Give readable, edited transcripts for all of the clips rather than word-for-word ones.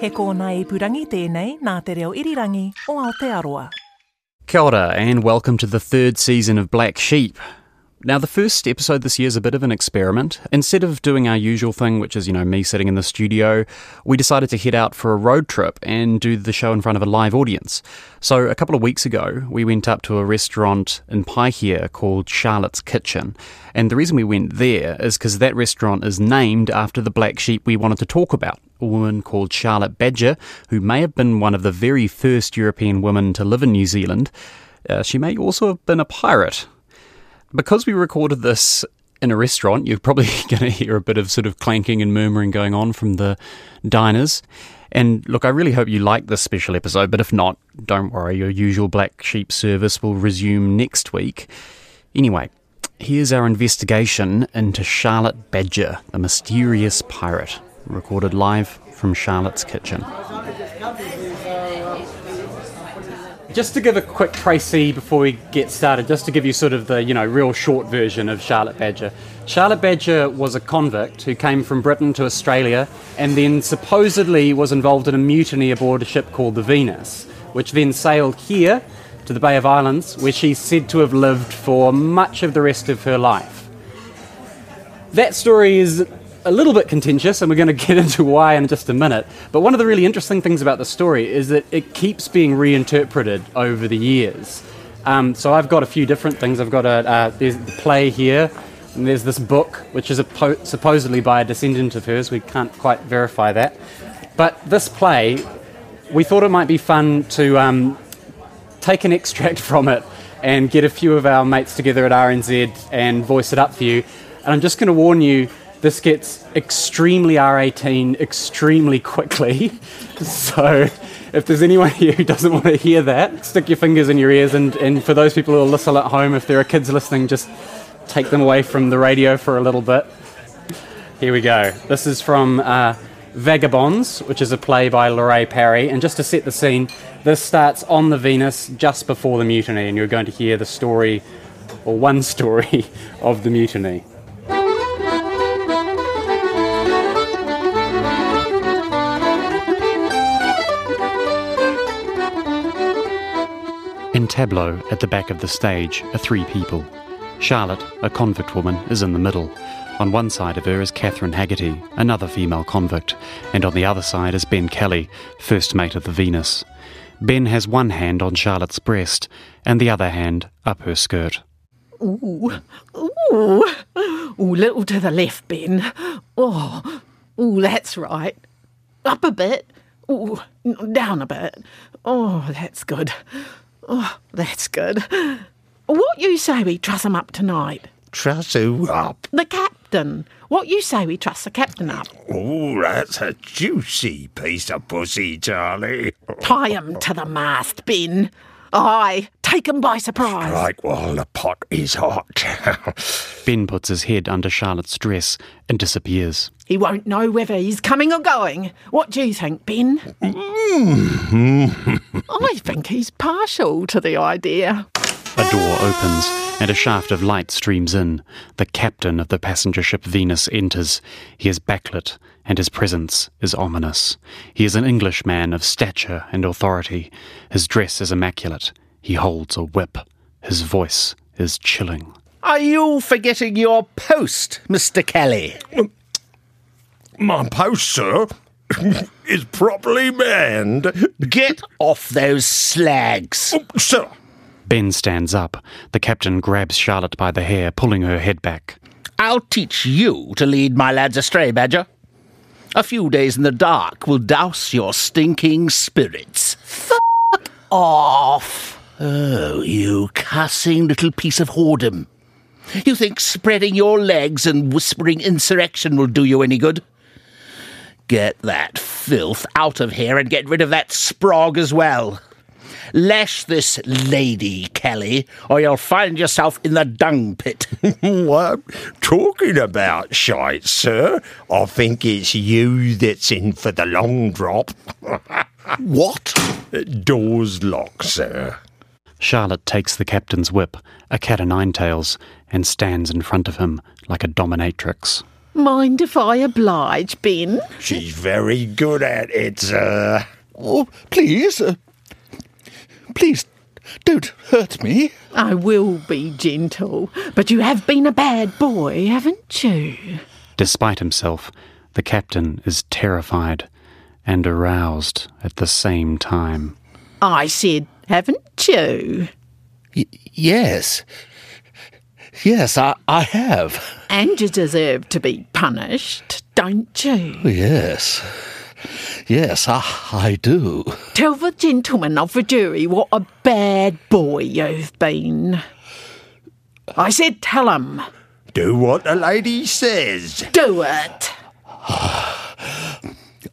He kōna I purangi tēnei nā te reo irirangi o Aotearoa. Kia ora and welcome to the third season of Black Sheep. Now, the first episode this year is a bit of an experiment. Instead of doing our usual thing, which is, me sitting in the studio, we decided to head out for a road trip and do the show in front of a live audience. So a couple of weeks ago, we went up to a restaurant in Paihia called Charlotte's Kitchen. And the reason we went there is because that restaurant is named after the black sheep we wanted to talk about, a woman called Charlotte Badger, who may have been one of the very first European women to live in New Zealand. She may also have been a pirate. Because we recorded this in a restaurant, you're probably going to hear a bit of sort of clanking and murmuring going on from the diners. And look, I really hope you like this special episode, but if not, don't worry, your usual Black Sheep service will resume next week. Anyway, here's our investigation into Charlotte Badger, the mysterious pirate, recorded live from Charlotte's Kitchen. Just to give a quick précis before we get started, just to give you sort of the, real short version of Charlotte Badger. Charlotte Badger was a convict who came from Britain to Australia and then supposedly was involved in a mutiny aboard a ship called the Venus, which then sailed here to the Bay of Islands, where she's said to have lived for much of the rest of her life. That story is a little bit contentious, and we're going to get into why in just a minute. But one of the really interesting things about the story is that it keeps being reinterpreted over the years. So I've got a few different things. I've got there's the play here, and there's this book, which is supposedly by a descendant of hers. We can't quite verify that. But this play, we thought it might be fun to take an extract from it and get a few of our mates together at RNZ and voice it up for you. And I'm just going to warn you, this gets extremely R18 extremely quickly, so if there's anyone here who doesn't want to hear that, stick your fingers in your ears, and for those people who will listen at home, if there are kids listening, just take them away from the radio for a little bit. Here we go. This is from Vagabonds, which is a play by Lorrae Parry, and just to set the scene, this starts on the Venus just before the mutiny, and you're going to hear the story, or one story, of the mutiny. In tableau, at the back of the stage, are three people. Charlotte, a convict woman, is in the middle. On one side of her is Catherine Haggerty, another female convict, and on the other side is Ben Kelly, first mate of the Venus. Ben has one hand on Charlotte's breast, and the other hand up her skirt. Ooh, ooh, ooh, little to the left, Ben. Oh, ooh, that's right. Up a bit. Ooh, down a bit. Oh, that's good. Oh, that's good. What you say we truss him up tonight? Truss who up? The captain. What you say we truss the captain up? Oh, that's a juicy piece of pussy, Charlie. Tie him to the mast, Ben. Aye, take him by surprise. Strike while the pot is hot. Ben puts his head under Charlotte's dress and disappears. He won't know whether he's coming or going. What do you think, Ben? I think he's partial to the idea. A door opens and a shaft of light streams in. The captain of the passenger ship Venus enters. He is backlit and his presence is ominous. He is an Englishman of stature and authority. His dress is immaculate. He holds a whip. His voice is chilling. Are you forgetting your post, Mr. Kelly? My post, sir, is properly manned. Get off those slags. Oh, sir. Ben stands up. The captain grabs Charlotte by the hair, pulling her head back. I'll teach you to lead my lads astray, Badger. A few days in the dark will douse your stinking spirits. Fuck off. Oh, you cussing little piece of whoredom. You think spreading your legs and whispering insurrection will do you any good? Get that filth out of here and get rid of that sprog as well. Lash this lady, Kelly, or you'll find yourself in the dung pit. What I'm talking about, shite, sir? I think it's you that's in for the long drop. What? Doors locked, sir. Charlotte takes the captain's whip, a cat-o'-nine-tails, and stands in front of him like a dominatrix. Mind if I oblige, Ben? She's very good at it, sir. Oh, please, please, don't hurt me. I will be gentle, but you have been a bad boy, haven't you? Despite himself, the captain is terrified and aroused at the same time. I said, haven't you? Yes. Yes, I have. And you deserve to be punished, don't you? Yes. Yes, I do. Tell the gentleman of the jury what a bad boy you've been. I said tell him. Do what the lady says. Do it.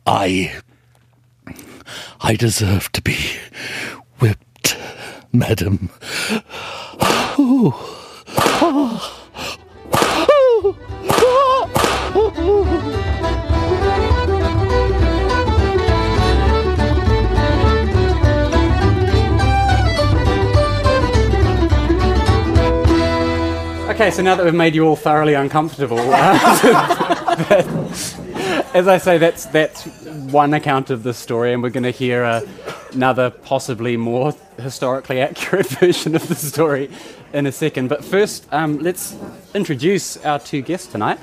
I deserve to be whipped, madam. Ooh. Okay, so now that we've made you all thoroughly uncomfortable, as I say, that's one account of this story, and we're going to hear another possibly more historically accurate version of the story in a second. But first, let's introduce our two guests tonight.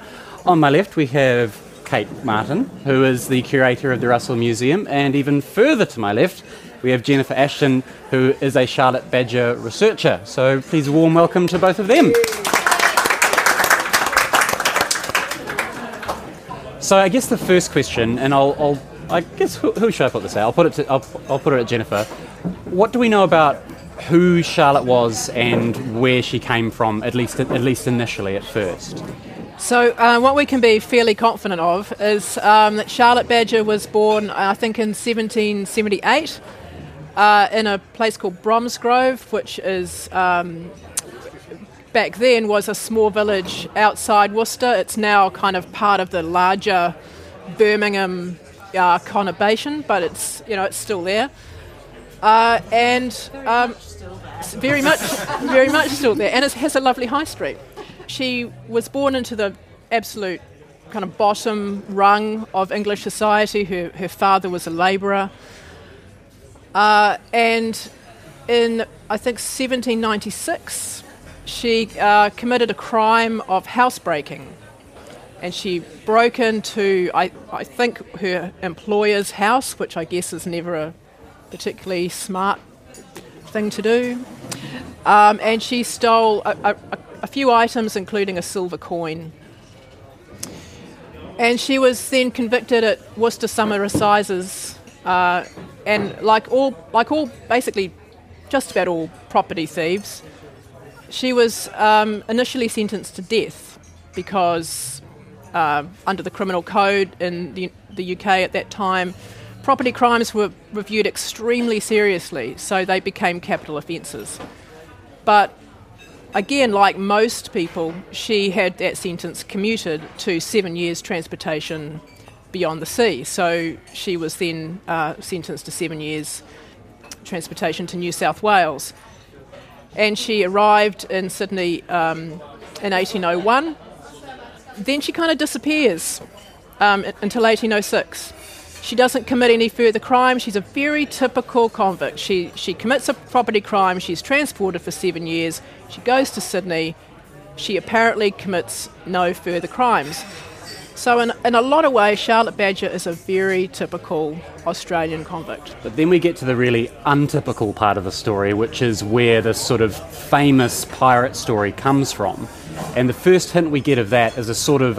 On my left, we have Kate Martin, who is the curator of the Russell Museum, and even further to my left, we have Jennifer Ashton, who is a Charlotte Badger researcher. So please, a warm welcome to both of them. So I guess the first question, and I guess who should I put this at? I'll put it at Jennifer. What do we know about who Charlotte was and where she came from, at least initially at first? So what we can be fairly confident of is that Charlotte Badger was born, I think, in 1778 in a place called Bromsgrove, which is back then was a small village outside Worcester. It's now kind of part of the larger Birmingham conurbation, but it's, you know, it's still there, and very much still there, and it has a lovely high street. She was born into the absolute kind of bottom rung of English society. Her father was a labourer, and in, I think, 1796. She committed a crime of housebreaking, and she broke into, I think, her employer's house, which I guess is never a particularly smart thing to do, and she stole a few items, including a silver coin. And she was then convicted at Worcester Summer Assizes, and like all basically just about all property thieves, she was initially sentenced to death because under the criminal code in the UK at that time, property crimes were reviewed extremely seriously, so they became capital offences. But again, like most people, she had that sentence commuted to 7 years transportation beyond the sea. So she was then sentenced to 7 years transportation to New South Wales. And she arrived in Sydney in 1801. Then she kind of disappears until 1806. She doesn't commit any further crime. She's a very typical convict. She commits a property crime. She's transported for 7 years. She goes to Sydney. She apparently commits no further crimes. So in a lot of ways, Charlotte Badger is a very typical Australian convict. But then we get to the really untypical part of the story, which is where this sort of famous pirate story comes from. And the first hint we get of that is a sort of,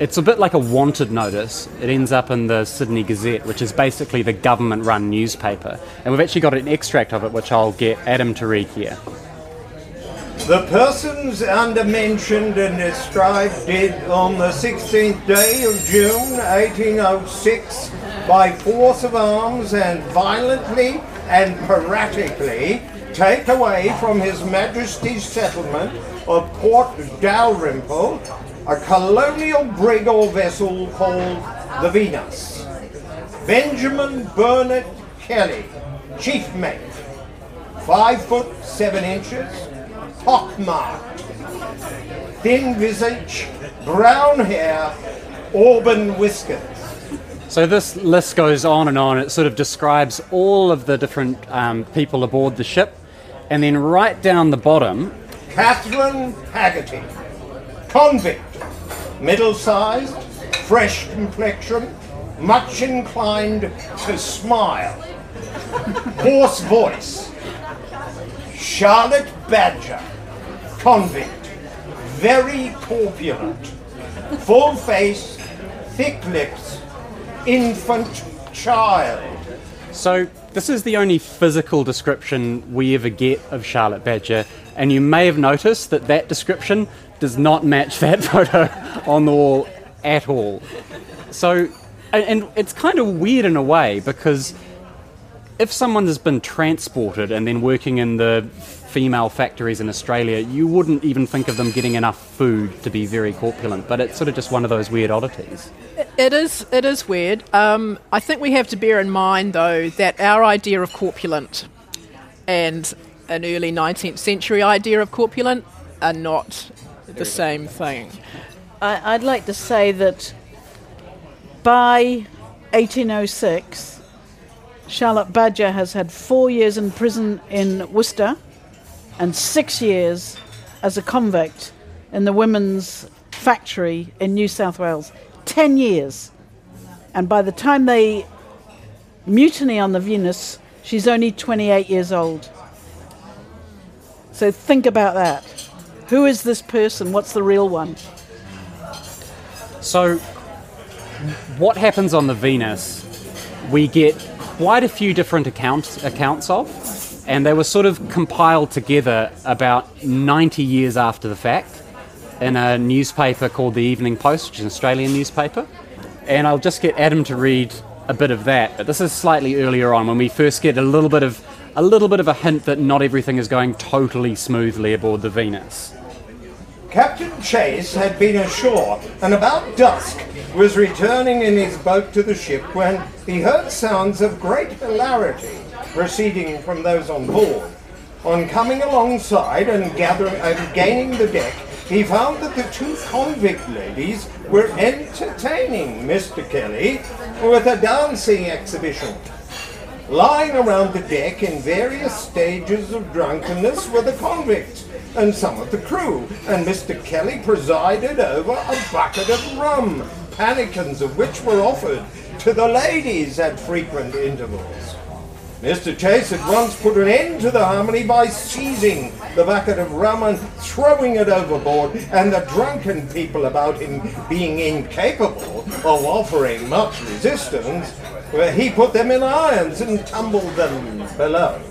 it's a bit like a wanted notice. It ends up in the Sydney Gazette, which is basically the government-run newspaper. And we've actually got an extract of it, which I'll get Adam to read here. The persons undermentioned and described dead on the 16th day of June 1806 by force of arms and violently and piratically take away from His Majesty's settlement of Port Dalrymple a colonial brig or vessel called the Venus. Benjamin Burnett Kelly, chief mate, 5 foot 7 inches, pockmarked, thin visage, brown hair, auburn whiskers. So this list goes on and on. It sort of describes all of the different people aboard the ship, and then right down the bottom, Catherine Haggerty, convict, middle-sized, fresh complexion, much inclined to smile, hoarse voice. Charlotte Badger, convict, very corpulent, full face, thick lips, infant child. So this is the only physical description we ever get of Charlotte Badger, and you may have noticed that that description does not match that photo on the wall at all. So, and it's kind of weird in a way, because if someone has been transported and then working in the female factories in Australia, you wouldn't even think of them getting enough food to be very corpulent, but it's sort of just one of those weird oddities. It is weird. I think we have to bear in mind, though, that our idea of corpulent and an early 19th century idea of corpulent are not the same thing. I'd like to say that by 1806... Charlotte Badger has had 4 years in prison in Worcester and 6 years as a convict in the women's factory in New South Wales. 10 years. And by the time they mutiny on the Venus, she's only 28 years old. So think about that. Who is this person? What's the real one? So what happens on the Venus, we get quite a few different accounts of, and they were sort of compiled together about 90 years after the fact in a newspaper called the Evening Post, which is an Australian newspaper. And I'll just get Adam to read a bit of that, but this is slightly earlier on when we first get a little bit of a hint that not everything is going totally smoothly aboard the Venus. Captain Chase had been ashore and about dusk was returning in his boat to the ship when he heard sounds of great hilarity proceeding from those on board. On coming alongside and gaining the deck, he found that the two convict ladies were entertaining Mr. Kelly with a dancing exhibition. Lying around the deck in various stages of drunkenness were the convicts and some of the crew, and Mr. Kelly presided over a bucket of rum, pannikins of which were offered to the ladies at frequent intervals. Mr. Chase at once put an end to the harmony by seizing the bucket of rum and throwing it overboard, and the drunken people about him being incapable of offering much resistance, where he put them in irons and tumbled them below.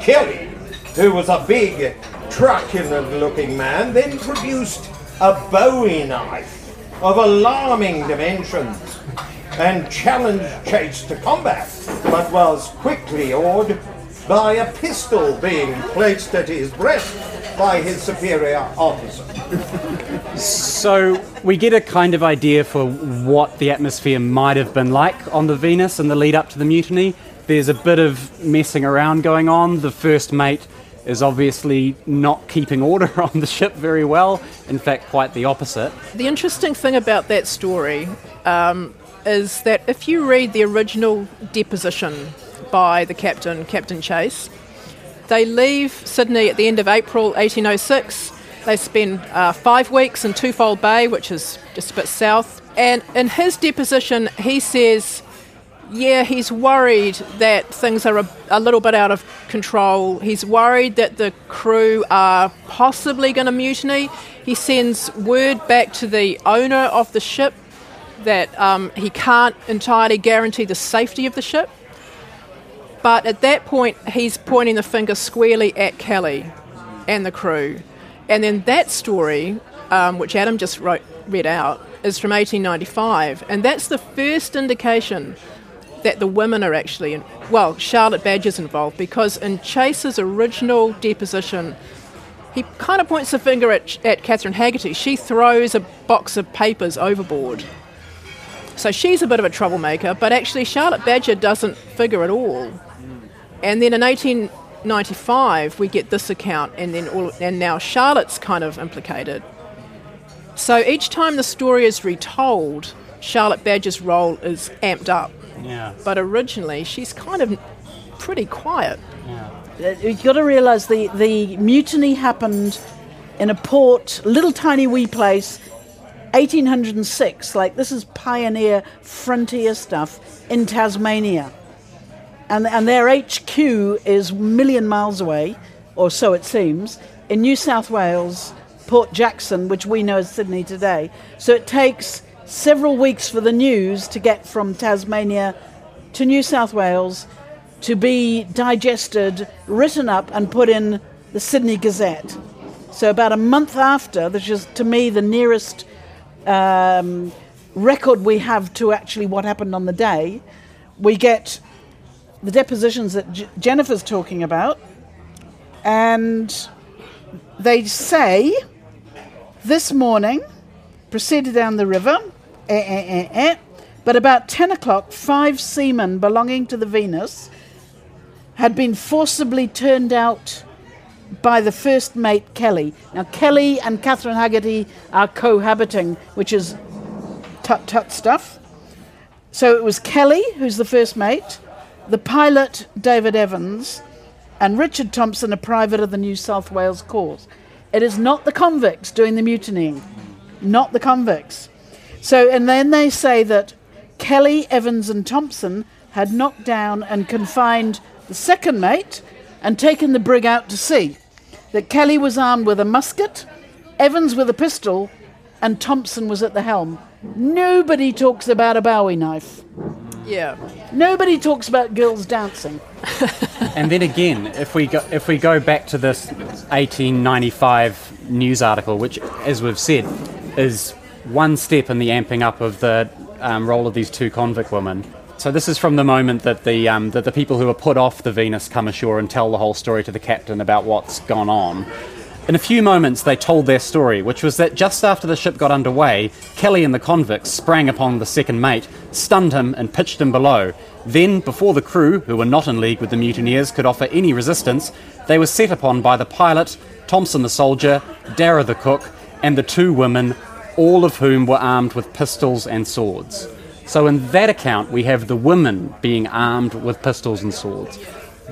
Kelly, who was a big, truculent-looking man, then produced a bowie knife of alarming dimensions and challenged Chase to combat, but was quickly awed by a pistol being placed at his breast by his superior officer. So we get a kind of idea for what the atmosphere might have been like on the Venus in the lead up to the mutiny. There's a bit of messing around going on. The first mate is obviously not keeping order on the ship very well. In fact, quite the opposite. The interesting thing about that story is that if you read the original deposition by the captain, Captain Chase, they leave Sydney at the end of April 1806. They spend 5 weeks in Twofold Bay, which is just a bit south. And in his deposition, he says, yeah, he's worried that things are a little bit out of control. He's worried that the crew are possibly going to mutiny. He sends word back to the owner of the ship that he can't entirely guarantee the safety of the ship. But at that point, he's pointing the finger squarely at Kelly and the crew. And then that story, which Adam just read out, is from 1895, and that's the first indication that the women are actually... Charlotte Badger's involved, because in Chase's original deposition, he kind of points the finger at Catherine Haggerty. She throws a box of papers overboard. So she's a bit of a troublemaker, but actually Charlotte Badger doesn't figure at all. And then in 1895, we get this account, and now Charlotte's kind of implicated. So each time the story is retold, Charlotte Badger's role is amped up. Yeah. But originally, she's kind of pretty quiet. Yeah. You've got to realise the mutiny happened in a port, little tiny wee place, 1806. Like, this is pioneer frontier stuff in Tasmania. And their HQ is a million miles away, or so it seems, in New South Wales, Port Jackson, which we know as Sydney today. So it takes several weeks for the news to get from Tasmania to New South Wales to be digested, written up and put in the Sydney Gazette. So about a month after, which is to me the nearest record we have to actually what happened on the day, we get the depositions that Jennifer's talking about, and they say, this morning, proceeded down the river, but about 10 o'clock, 5 seamen belonging to the Venus had been forcibly turned out by the first mate, Kelly. Now, Kelly and Catherine Haggerty are cohabiting, which is tut-tut stuff. So it was Kelly, who's the first mate, the pilot, David Evans, and Richard Thompson, a private of the New South Wales Corps. It is not the convicts doing the mutinying. Not the convicts. So, and then they say that Kelly, Evans and Thompson had knocked down and confined the second mate and taken the brig out to sea. That Kelly was armed with a musket, Evans with a pistol, and Thompson was at the helm. Nobody talks about a Bowie knife. Yeah. Nobody talks about girls dancing. And then again, if we go back to this 1895 news article, which, as we've said, is one step in the amping up of the role of these two convict women. So this is from the moment that the people who are put off the Venus come ashore and tell the whole story to the captain about what's gone on. In a few moments, they told their story, which was that just after the ship got underway, Kelly and the convicts sprang upon the second mate, stunned him and pitched him below. Then, before the crew, who were not in league with the mutineers, could offer any resistance, they were set upon by the pilot, Thompson the soldier, Darragh the cook, and the two women, all of whom were armed with pistols and swords. So in that account, we have the women being armed with pistols and swords.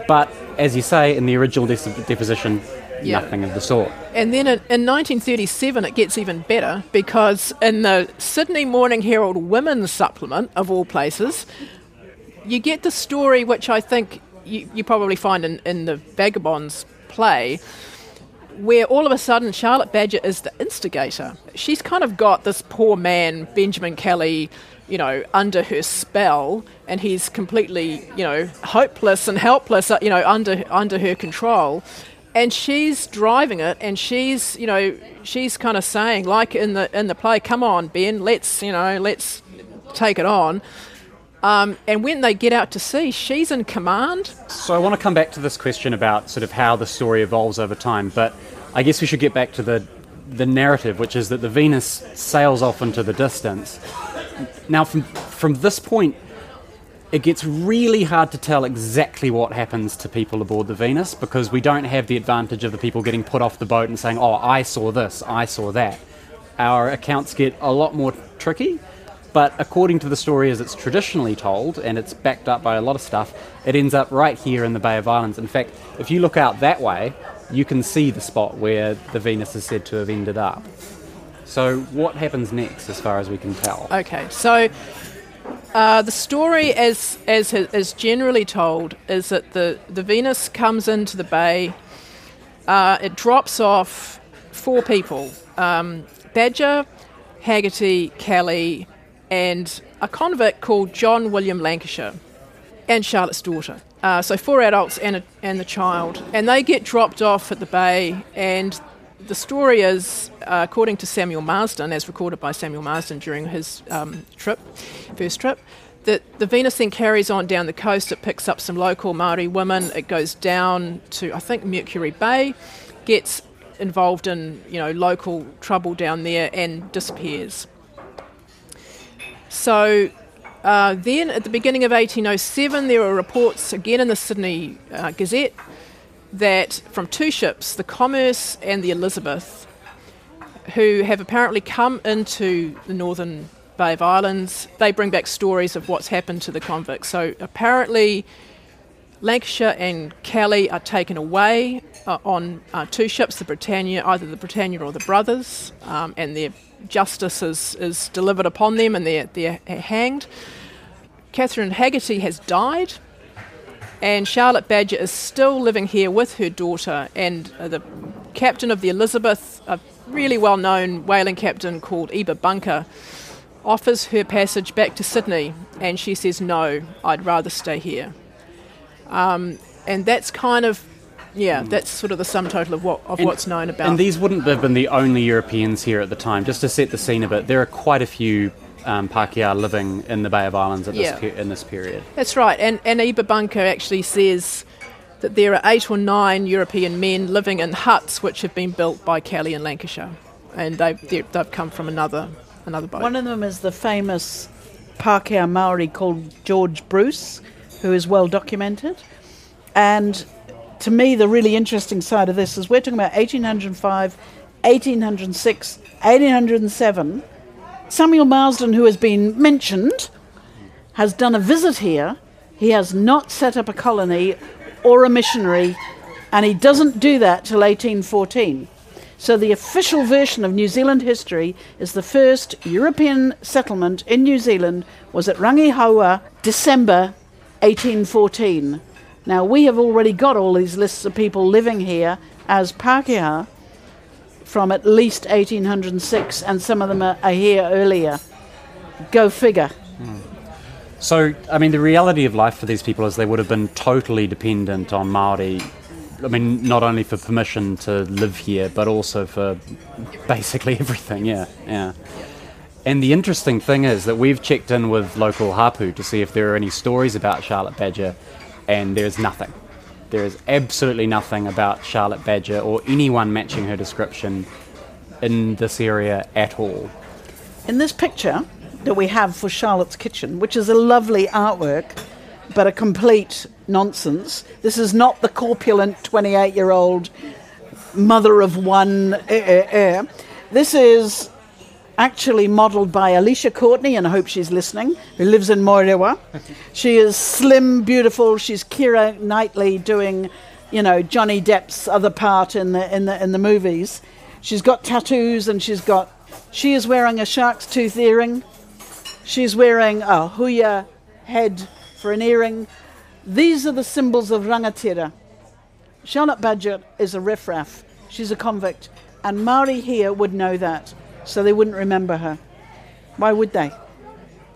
But, as you say, in the original deposition... Yeah. Nothing of the sort. And then in 1937 it gets even better, because in the Sydney Morning Herald women's supplement, of all places, you get the story which I think you probably find in the Vagabonds play, where all of a sudden Charlotte Badger is the instigator. She's kind of got this poor man, Benjamin Kelly, under her spell, and he's completely, hopeless and helpless, under her control. And she's driving it, and she's kind of saying, like in the play, come on, Ben, let's take it on. And when they get out to sea, she's in command. So I want to come back to this question about sort of how the story evolves over time, but I guess we should get back to the narrative, which is that the Venus sails off into the distance. Now, from this point, it gets really hard to tell exactly what happens to people aboard the Venus, because we don't have the advantage of the people getting put off the boat and saying, oh, I saw this, I saw that. Our accounts get a lot more tricky, but according to the story as it's traditionally told, and it's backed up by a lot of stuff, it ends up right here in the Bay of Islands. In fact, if you look out that way, you can see the spot where the Venus is said to have ended up. So what happens next, as far as we can tell? Okay, so... the story, as generally told, is that the Venus comes into the bay. It drops off 4 people: Badger, Haggerty, Kelly, and a convict called John William Lancashire, and Charlotte's daughter. So four adults and the child. And they get dropped off at the bay, and the story is, according to Samuel Marsden, as recorded by Samuel Marsden during his first trip, that the Venus then carries on down the coast. It picks up some local Māori women. It goes down to, I think, Mercury Bay, gets involved in, you know, local trouble down there, and disappears. So then at the beginning of 1807, there were reports, again in the Sydney Gazette, that from two ships, the Commerce and the Elizabeth, who have apparently come into the northern Bay of Islands. They bring back stories of what's happened to the convicts. So apparently Lancashire and Kelly are taken away on two ships, the Britannia, either the Britannia or the Brothers, and their justice is delivered upon them, and they're hanged. Catherine Haggerty has died, and Charlotte Badger is still living here with her daughter, and the captain of the Elizabeth, a really well-known whaling captain called Eber Bunker, offers her passage back to Sydney, and she says, no, I'd rather stay here. And that's kind of, yeah, that's sort of the sum total of what's known about. And these wouldn't have been the only Europeans here at the time. Just to set the scene a bit, there are quite a few Pākehā living in the Bay of Islands in this period. That's right, and Eber Bunker actually says that there are 8 or 9 European men living in huts which have been built by Kelly in Lancashire, and they've come from another boat. One of them is the famous Pākehā Māori called George Bruce, who is well documented. And to me, the really interesting side of this is we're talking about 1805, 1806, 1807. Samuel Marsden, who has been mentioned, has done a visit here. He has not set up a colony or a missionary, and he doesn't do that till 1814. So the official version of New Zealand history is the first European settlement in New Zealand was at Rangihoua, December 1814. Now, we have already got all these lists of people living here as Pākehā from at least 1806, and some of them are here earlier. Go figure. Mm. So, I mean, the reality of life for these people is they would have been totally dependent on Māori. I mean, not only for permission to live here, but also for basically everything, yeah. And the interesting thing is that we've checked in with local hapu to see if there are any stories about Charlotte Badger, and there's nothing. There is absolutely nothing about Charlotte Badger or anyone matching her description in this area at all. In this picture that we have for Charlotte's Kitchen, which is a lovely artwork, but a complete nonsense. This is not the corpulent 28-year-old mother of one. This is actually modelled by Alicia Courtney, and I hope she's listening, who lives in Morewa. She is slim, beautiful. She's Keira Knightley doing, you know, Johnny Depp's other part in the movies. She's got tattoos, and she is wearing a shark's tooth earring. She's wearing a huia head for an earring. These are the symbols of rangatira. Charlotte Badger is a riffraff. She's a convict. And Māori here would know that, so they wouldn't remember her. Why would they?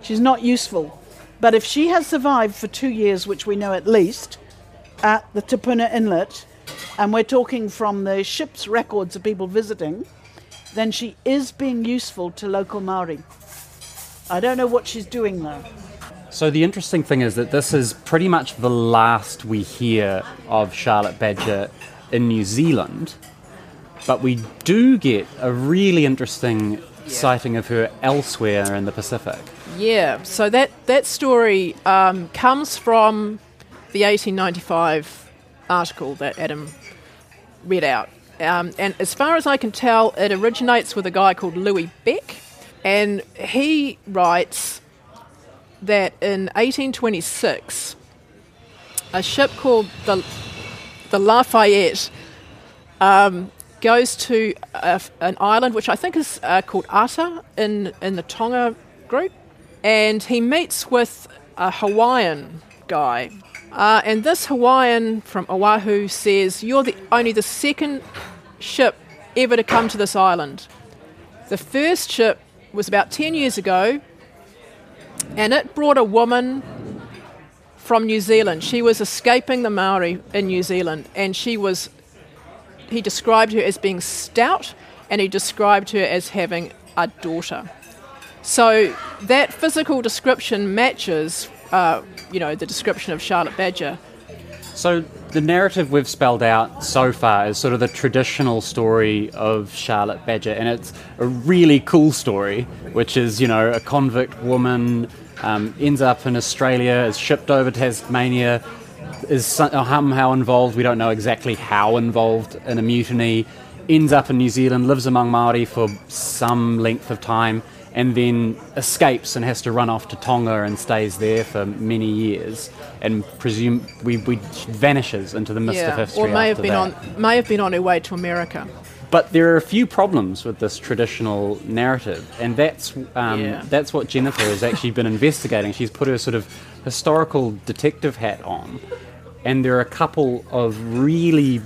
She's not useful. But if she has survived for 2 years, which we know at least, at the Tipuna Inlet, and we're talking from the ship's records of people visiting, then she is being useful to local Māori. I don't know what she's doing, though. So the interesting thing is that this is pretty much the last we hear of Charlotte Badger in New Zealand, but we do get a really interesting sighting of her elsewhere in the Pacific. Yeah, so that story comes from the 1895 article that Adam read out. And as far as I can tell, it originates with a guy called Louis Beck, and he writes that in 1826, a ship called the Lafayette goes to an island which I think is called Ata in the Tonga group, and he meets with a Hawaiian guy, and this Hawaiian from Oahu says, "You're only the second ship ever to come to this island. The first ship was about 10 years ago, and it brought a woman from New Zealand. She was escaping the Maori in New Zealand, and she was, he described her as being stout, and he described her as having a daughter. So that physical description matches, the description of Charlotte Badger. So the narrative we've spelled out so far is sort of the traditional story of Charlotte Badger, and it's a really cool story, which is, a convict woman ends up in Australia, is shipped over to Tasmania, is somehow involved, we don't know exactly how involved, in a mutiny, ends up in New Zealand, lives among Māori for some length of time, and then escapes and has to run off to Tonga and stays there for many years, and presume we vanishes into the mist of history. May have been on her way to America. But there are a few problems with this traditional narrative, and that's what Jennifer has actually been investigating. She's put her sort of historical detective hat on, and there are a couple of really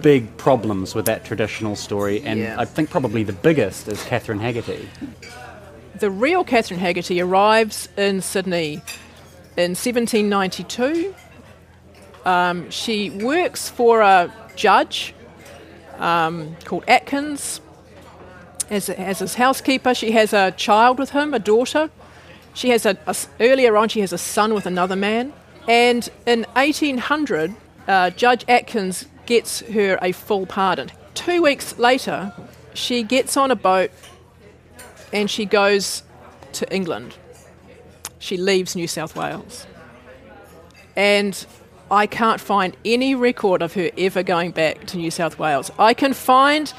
big problems with that traditional story, and I think probably the biggest is Catherine Haggerty. The real Catherine Haggerty arrives in Sydney in 1792. She works for a judge called Atkins as his housekeeper. She has a child with him, a daughter. She has earlier on she has a son with another man. And in 1800, Judge Atkins gets her a full pardon. 2 weeks later, she gets on a boat and she goes to England. She leaves New South Wales. And I can't find any record of her ever going back to New South Wales. I can find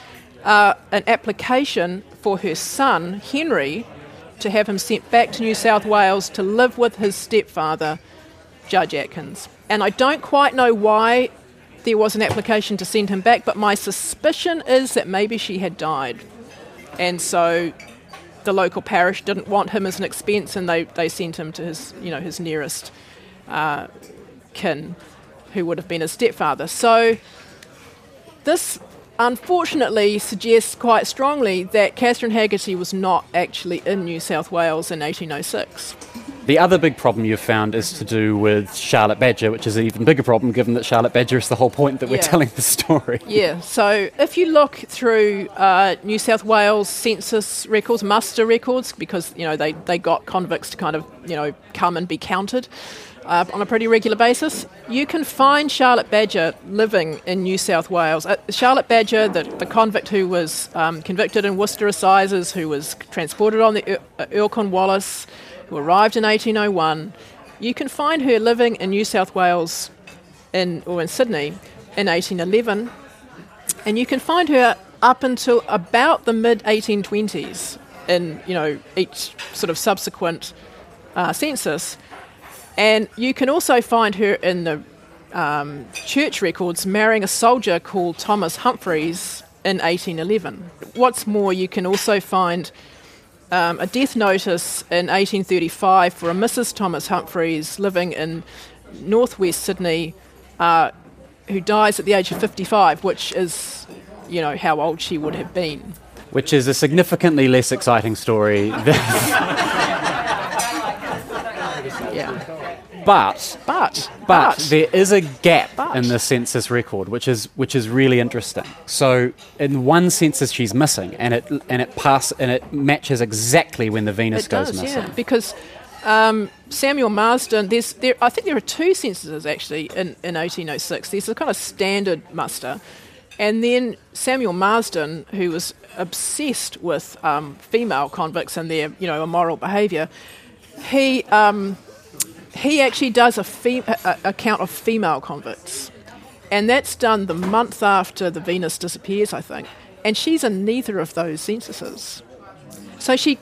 an application for her son, Henry, to have him sent back to New South Wales to live with his stepfather, Judge Atkins. And I don't quite know why there was an application to send him back, but my suspicion is that maybe she had died. And so the local parish didn't want him as an expense, and they sent him to his nearest kin, who would have been his stepfather. So this unfortunately suggests quite strongly that Catherine Haggerty was not actually in New South Wales in 1806. The other big problem you've found is to do with Charlotte Badger, which is an even bigger problem given that Charlotte Badger is the whole point that we're telling the story. Yeah, so if you look through New South Wales census records, muster records, because they got convicts to kind of come and be counted on a pretty regular basis, you can find Charlotte Badger living in New South Wales. Charlotte Badger, the convict who was convicted in Worcester Assizes, who was transported on the Earl Cornwallis, who arrived in 1801, you can find her living in New South Wales in Sydney in 1811, and you can find her up until about the mid-1820s in each sort of subsequent census. And you can also find her in the church records marrying a soldier called Thomas Humphreys in 1811. What's more, you can also find a death notice in 1835 for a Mrs. Thomas Humphreys living in northwest Sydney, who dies at the age of 55, which is, how old she would have been. Which is a significantly less exciting story than... But there is a gap in the census record, which is really interesting. So in one census she's missing, and it matches exactly when the Venus goes missing. Yeah, because Samuel Marsden, I think there are two censuses actually in 1806. There's a kind of standard muster, and then Samuel Marsden, who was obsessed with female convicts and their immoral behaviour, He actually does a count of female convicts, and that's done the month after the Venus disappears, I think, and she's in neither of those censuses. So she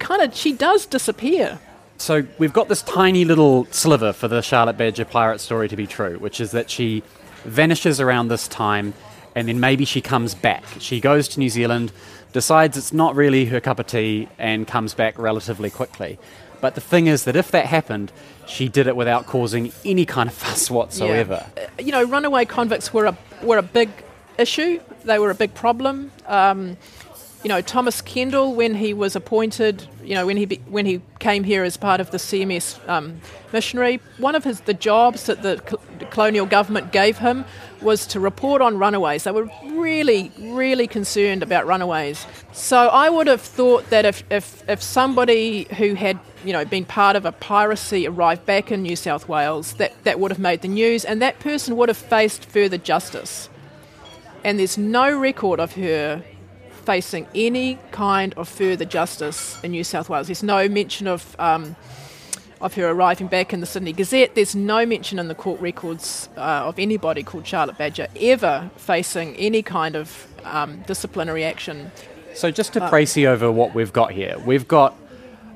does disappear. So we've got this tiny little sliver for the Charlotte Badger pirate story to be true, which is that she vanishes around this time, and then maybe she comes back. She goes to New Zealand, decides it's not really her cup of tea, and comes back relatively quickly. But the thing is that if that happened, she did it without causing any kind of fuss whatsoever. Yeah. Runaway convicts were a big issue. They were a big problem. you know, Thomas Kendall, when he was appointed, you know, when he came here as part of the CMS missionary, one of the jobs that the colonial government gave him was to report on runaways. They were really, really concerned about runaways. So I would have thought that if somebody who had, you know, been part of a piracy arrived back in New South Wales, that would have made the news, and that person would have faced further justice. And there's no record of her facing any kind of further justice in New South Wales. There's no mention of her arriving back in the Sydney Gazette. There's no mention in the court records of anybody called Charlotte Badger ever facing any kind of disciplinary action. So just to précis over what we've got here, we've got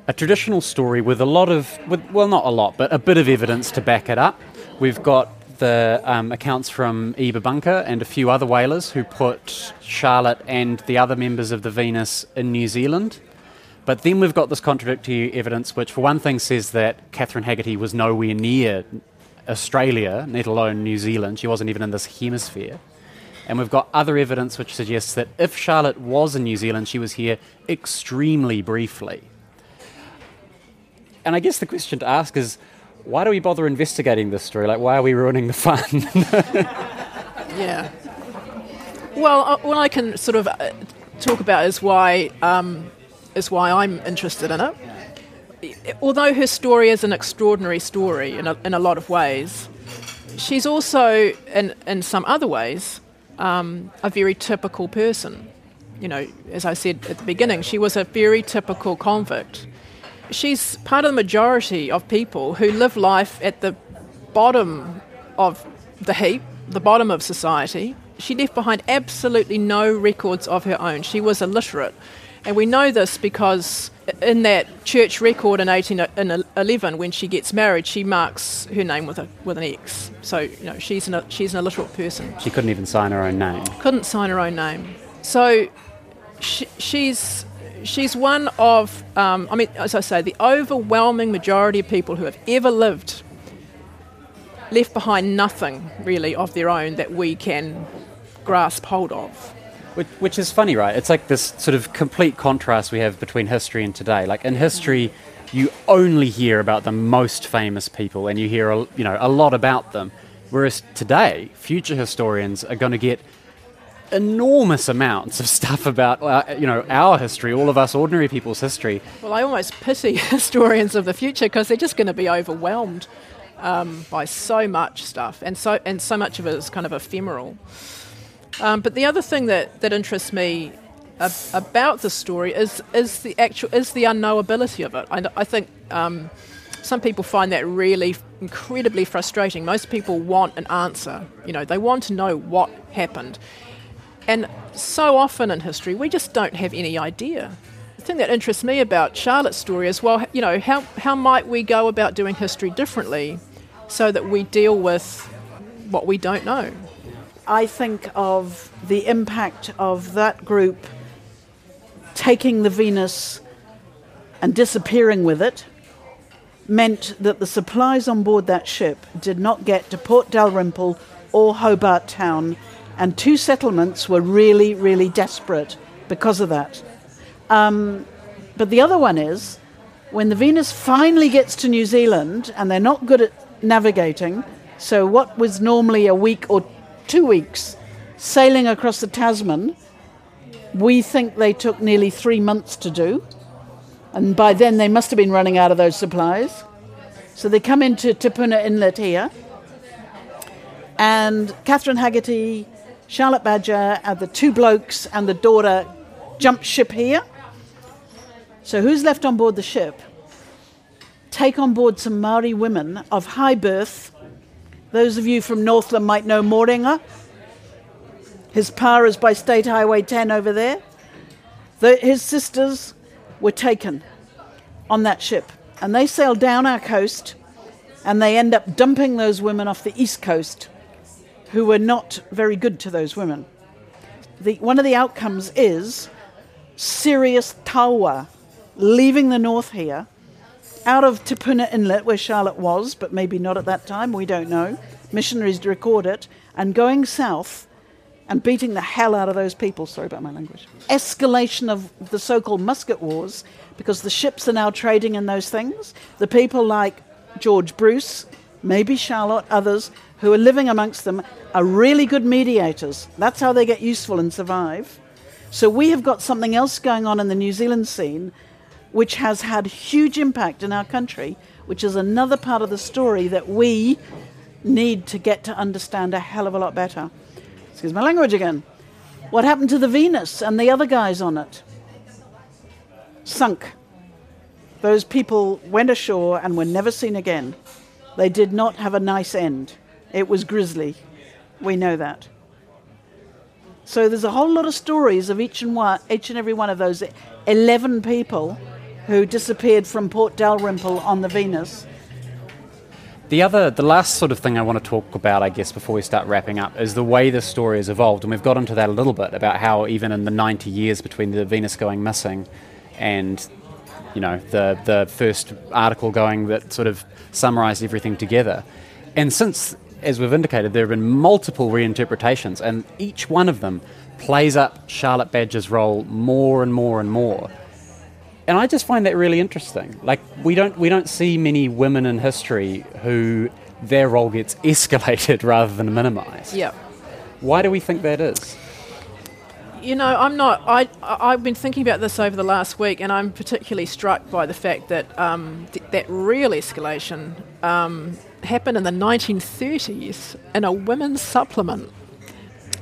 a traditional story with not a lot, but a bit of evidence to back it up. We've got the accounts from Eber Bunker and a few other whalers who put Charlotte and the other members of the Venus in New Zealand. But then we've got this contradictory evidence, which for one thing says that Catherine Haggerty was nowhere near Australia, let alone New Zealand. She wasn't even in this hemisphere. And we've got other evidence which suggests that if Charlotte was in New Zealand, she was here extremely briefly. And I guess the question to ask is, why do we bother investigating this story? Like, why are we ruining the fun? Yeah. Well, what I can sort of talk about is why I'm interested in it. Although her story is an extraordinary story in a lot of ways, she's also, in some other ways, a very typical person. You know, as I said at the beginning, she was a very typical convict. She's part of the majority of people who live life at the bottom of the heap, the bottom of society. She left behind absolutely no records of her own. She was illiterate. And we know this because in that church record in 1811, when she gets married, she marks her name with an X. So, you know, she's an illiterate person. She couldn't even sign her own name. Couldn't sign her own name. So She's one of, as I say, the overwhelming majority of people who have ever lived left behind nothing, really, of their own that we can grasp hold of. Which is funny, right? It's like this sort of complete contrast we have between history and today. Like, in history, you only hear about the most famous people and you hear, a lot about them. Whereas today, future historians are going to get enormous amounts of stuff about our history, all of us ordinary people's history. Well, I almost pity historians of the future because they're just going to be overwhelmed by so much stuff, and so much of it is kind of ephemeral. But the other thing that interests me about the story is the unknowability of it. I think some people find that really incredibly frustrating. Most people want an answer. You know, they want to know what happened. And so often in history, we just don't have any idea. The thing that interests me about Charlotte's story is, well, you know, how might we go about doing history differently so that we deal with what we don't know? I think of the impact of that group taking the Venus and disappearing with it meant that the supplies on board that ship did not get to Port Dalrymple or Hobart Town. And two settlements were really, really desperate because of that. But the other one is, when the Venus finally gets to New Zealand, and they're not good at navigating, so what was normally a week or 2 weeks sailing across the Tasman, we think they took nearly 3 months to do. And by then they must have been running out of those supplies. So they come into Tipuna Inlet here, and Catherine Haggerty, Charlotte Badger, and the two blokes and the daughter jump ship here. So who's left on board the ship? Take on board some Maori women of high birth. Those of you from Northland might know Moringa. His pa is by State Highway 10 over there. His sisters were taken on that ship. And they sail down our coast, and they end up dumping those women off the east coast, who were not very good to those women. One of the outcomes is serious taua, leaving the north here, out of Tipuna Inlet, where Charlotte was, but maybe not at that time, we don't know. Missionaries record it, and going south and beating the hell out of those people. Sorry about my language. Escalation of the so-called musket wars, because the ships are now trading in those things. The people like George Bruce, maybe Charlotte, others who are living amongst them are really good mediators. That's how they get useful and survive. So we have got something else going on in the New Zealand scene which has had huge impact in our country, which is another part of the story that we need to get to understand a hell of a lot better. Excuse my language again. What happened to the Venus and the other guys on it? Sunk. Those people went ashore and were never seen again. They did not have a nice end. It was grisly. We know that. So there's a whole lot of stories of each and every one of those 11 people who disappeared from Port Dalrymple on the Venus. The last sort of thing I want to talk about, I guess, before we start wrapping up, is the way this story has evolved. And we've got into that a little bit about how even in the 90 years between the Venus going missing and, you know, the first article going that sort of summarised everything together. And since, as we've indicated, there have been multiple reinterpretations, and each one of them plays up Charlotte Badger's role more and more and more. And I just find that really interesting. Like, we don't see many women in history who their role gets escalated rather than minimised. Yeah. Why do we think that is? You know, I've been thinking about this over the last week, and I'm particularly struck by the fact that that real escalation happened in the 1930s in a women's supplement.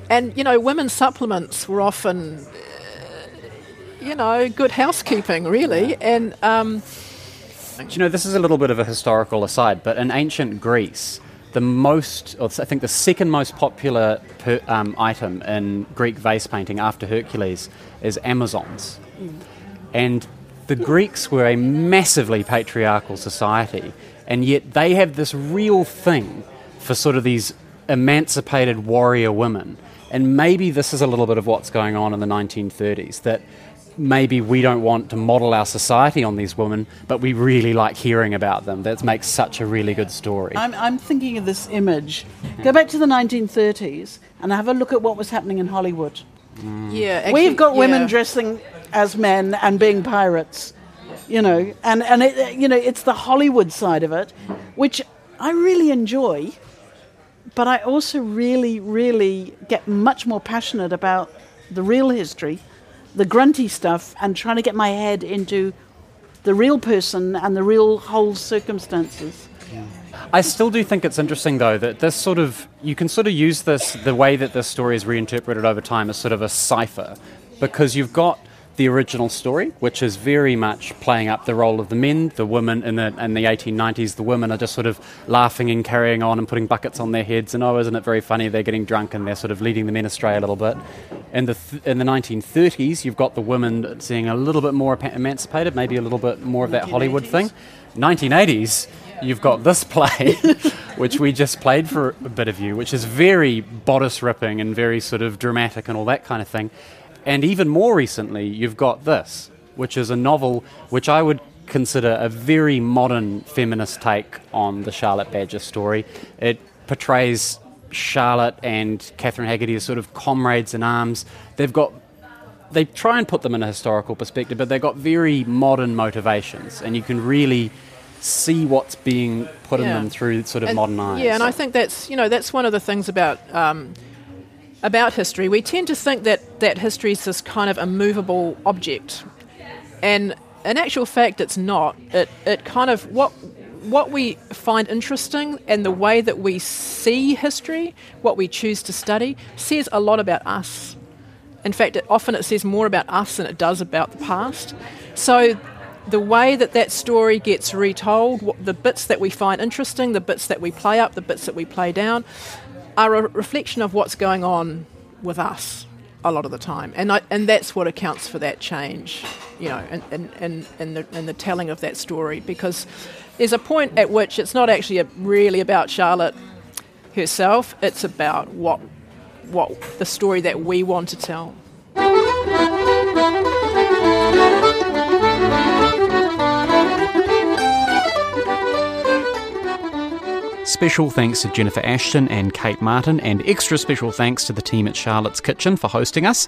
And, you know, women's supplements were often... you know, good housekeeping, really. And you know, this is a little bit of a historical aside, but in ancient Greece, I think the second most popular item in Greek vase painting after Hercules is Amazons. And the Greeks were a massively patriarchal society, and yet they have this real thing for sort of these emancipated warrior women. And maybe this is a little bit of what's going on in the 1930s, that maybe we don't want to model our society on these women, but we really like hearing about them. That makes such a really good story. I'm thinking of this image. Go back to the 1930s and have a look at what was happening in Hollywood. Yeah, actually, we've got women dressing as men and being pirates, you know, and it, you know, it's the Hollywood side of it, which I really enjoy, but I also really, really get much more passionate about the real history, the grunty stuff, and trying to get my head into the real person and the real whole circumstances. Yeah. I still do think it's interesting, though, that this sort of... you can sort of use this, the way that this story is reinterpreted over time, as sort of a cipher, because you've got the original story, which is very much playing up the role of the men. The women in the 1890s, the women are just sort of laughing and carrying on and putting buckets on their heads, and oh, isn't it very funny, they're getting drunk and they're sort of leading the men astray a little bit. In the 1930s, you've got the women seeing a little bit more emancipated, maybe a little bit more of that 1980s. Hollywood thing. 1980s, you've got this play, which we just played for a bit of you, which is very bodice-ripping and very sort of dramatic and all that kind of thing. And even more recently, you've got this, which is a novel which I would consider a very modern feminist take on the Charlotte Badger story. It portrays Charlotte and Catherine Haggerty as sort of comrades in arms. They try and put them in a historical perspective, but they've got very modern motivations, and you can really see what's being put in them through sort of modern eyes. Yeah, and I think that's, you know, that's one of the things about history. We tend to think that history is this kind of immovable object, and in actual fact it's not. It kind of, what we find interesting and the way that we see history, what we choose to study, says a lot about us. In fact, often it says more about us than it does about the past. So the way that story gets retold, the bits that we find interesting, the bits that we play up, the bits that we play down, are a reflection of what's going on with us a lot of the time, and that's what accounts for that change, you know, in the telling of that story. Because there's a point at which it's not actually really about Charlotte herself; it's about what the story that we want to tell. Special thanks to Jennifer Ashton and Kate Martin, and extra special thanks to the team at Charlotte's Kitchen for hosting us.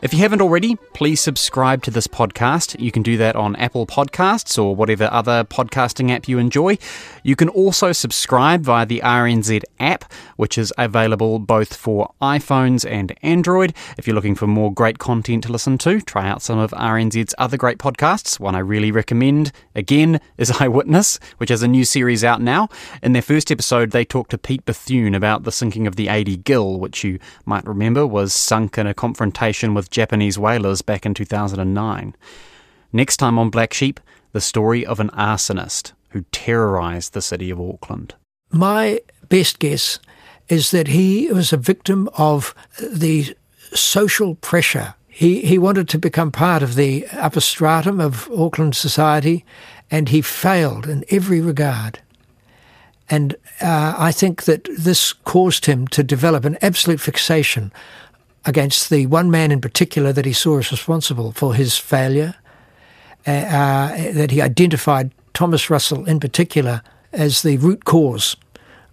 If you haven't already, please subscribe to this podcast. You can do that on Apple Podcasts or whatever other podcasting app you enjoy. You can also subscribe via the RNZ app, which is available both for iPhones and Android. If you're looking for more great content to listen to, try out some of RNZ's other great podcasts. One I really recommend, again, is Eyewitness, which has a new series out now. In their first episode, they talked to Pete Bethune about the sinking of the 80 Gill, which you might remember was sunk in a confrontation with Japanese whalers back in 2009. Next time on Black Sheep, the story of an arsonist who terrorised the city of Auckland. My best guess is that he was a victim of the social pressure. He wanted to become part of the upper stratum of Auckland society, and he failed in every regard. And I think that this caused him to develop an absolute fixation against the one man in particular that he saw as responsible for his failure, that he identified Thomas Russell in particular as the root cause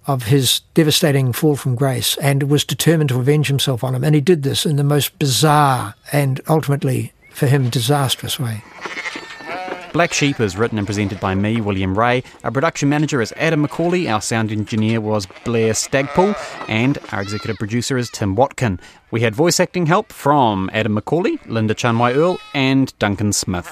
of his devastating fall from grace, and was determined to avenge himself on him. And he did this in the most bizarre and ultimately, for him, disastrous way. Black Sheep is written and presented by me, William Ray. Our production manager is Adam McCauley. Our sound engineer was Blair Stagpool. And our executive producer is Tim Watkin. We had voice acting help from Adam McCauley, Linda Chanwai-Earle and Duncan Smith.